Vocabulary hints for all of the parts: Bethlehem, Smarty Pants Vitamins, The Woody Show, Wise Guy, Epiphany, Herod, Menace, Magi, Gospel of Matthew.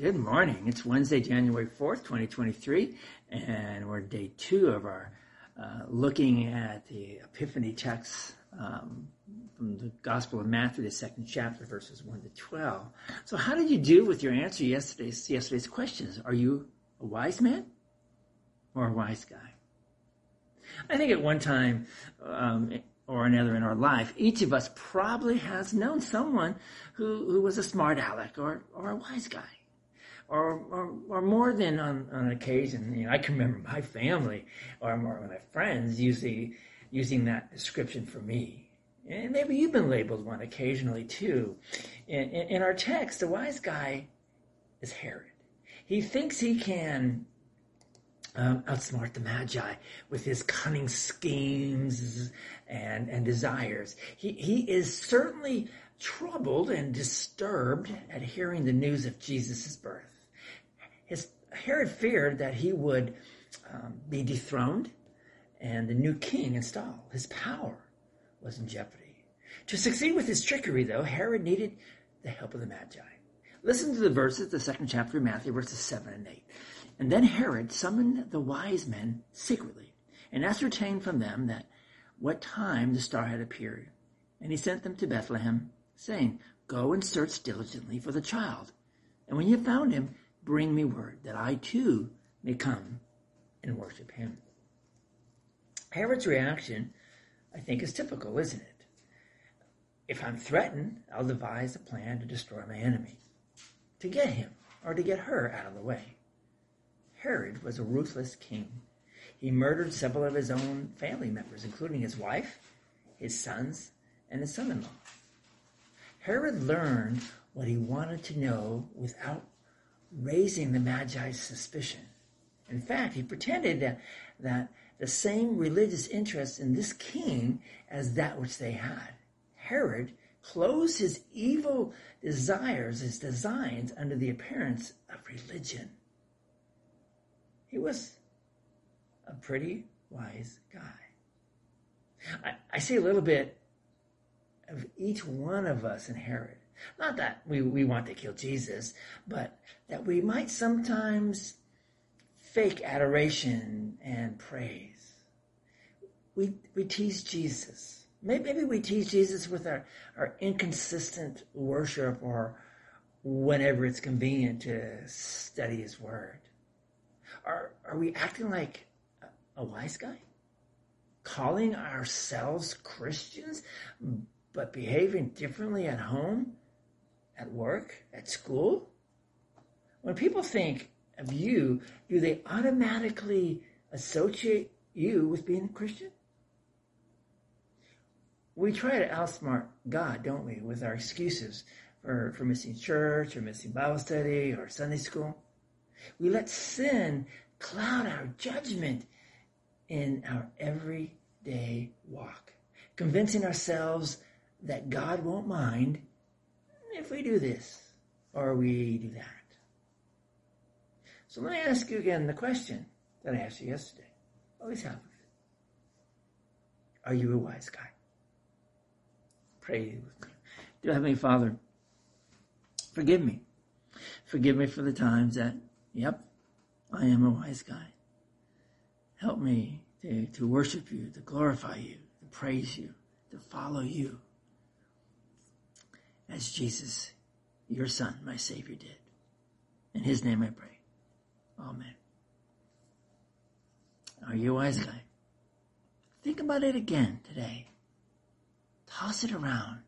Good morning. It's Wednesday, January 4th, 2023, and we're day two of our looking at the Epiphany text from the Gospel of Matthew, the second chapter, verses 1 to 12. So how did you do with your answer to yesterday's questions? Are you a wise man or a wise guy? I think at one time or another in our life, each of us probably has known someone who was a smart aleck or a wise guy. Or more than on occasion, I can remember my family or more of my friends usually using that description for me. And maybe you've been labeled one occasionally too. In our text, the wise guy is Herod. He thinks he can outsmart the Magi with his cunning schemes and desires. He is certainly troubled and disturbed at hearing the news of Jesus' birth. Herod feared that he would be dethroned and the new king installed. His power was in jeopardy. To succeed with his trickery, though, Herod needed the help of the Magi. Listen to the verses, the second chapter of Matthew, verses 7 and 8. And then Herod summoned the wise men secretly and ascertained from them that what time the star had appeared. And he sent them to Bethlehem, saying, "Go and search diligently for the child. And when you have found him, bring me word that I too may come and worship him." Herod's reaction, I think, is typical, isn't it? If I'm threatened, I'll devise a plan to destroy my enemy, to get him or to get her out of the way. Herod was a ruthless king. He murdered several of his own family members, including his wife, his sons, and his son-in-law. Herod learned what he wanted to know without raising the Magi's suspicion. In fact, he pretended that the same religious interest in this king as that which they had. Herod closed his evil desires, his designs, under the appearance of religion. He was a pretty wise guy. I see a little bit of each one of us in Herod. Not that we want to kill Jesus, but that we might sometimes fake adoration and praise. We tease Jesus. Maybe we tease Jesus with our inconsistent worship, or whenever it's convenient to study his word. Are we acting like a wise guy? Calling ourselves Christians, but behaving differently at home, at work, at school? When people think of you, do they automatically associate you with being a Christian? We try to outsmart God, don't we, with our excuses for missing church or missing Bible study or Sunday school. We let sin cloud our judgment in our everyday walk, convincing ourselves that God won't mind if we do this or we do that. So let me ask you again the question that I asked you yesterday. Always have it. Are you a wise guy? Pray with me. Dear Heavenly Father, forgive me. Forgive me for the times that, I am a wise guy. Help me to worship you, to glorify you, to praise you, to follow you, as Jesus, your son, my Savior, did. In his name I pray. Amen. Are you a wise guy? Think about it again today. Toss it around.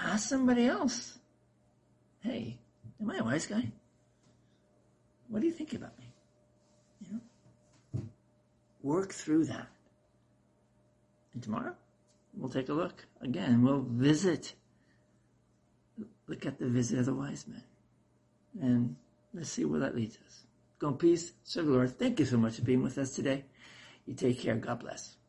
Ask somebody else. Hey, am I a wise guy? What do you think about me? Work through that. And tomorrow, we'll take a look again. We'll look at the visit of the wise men. And let's see where that leads us. Go in peace. Serve the Lord. Thank you so much for being with us today. You take care. God bless.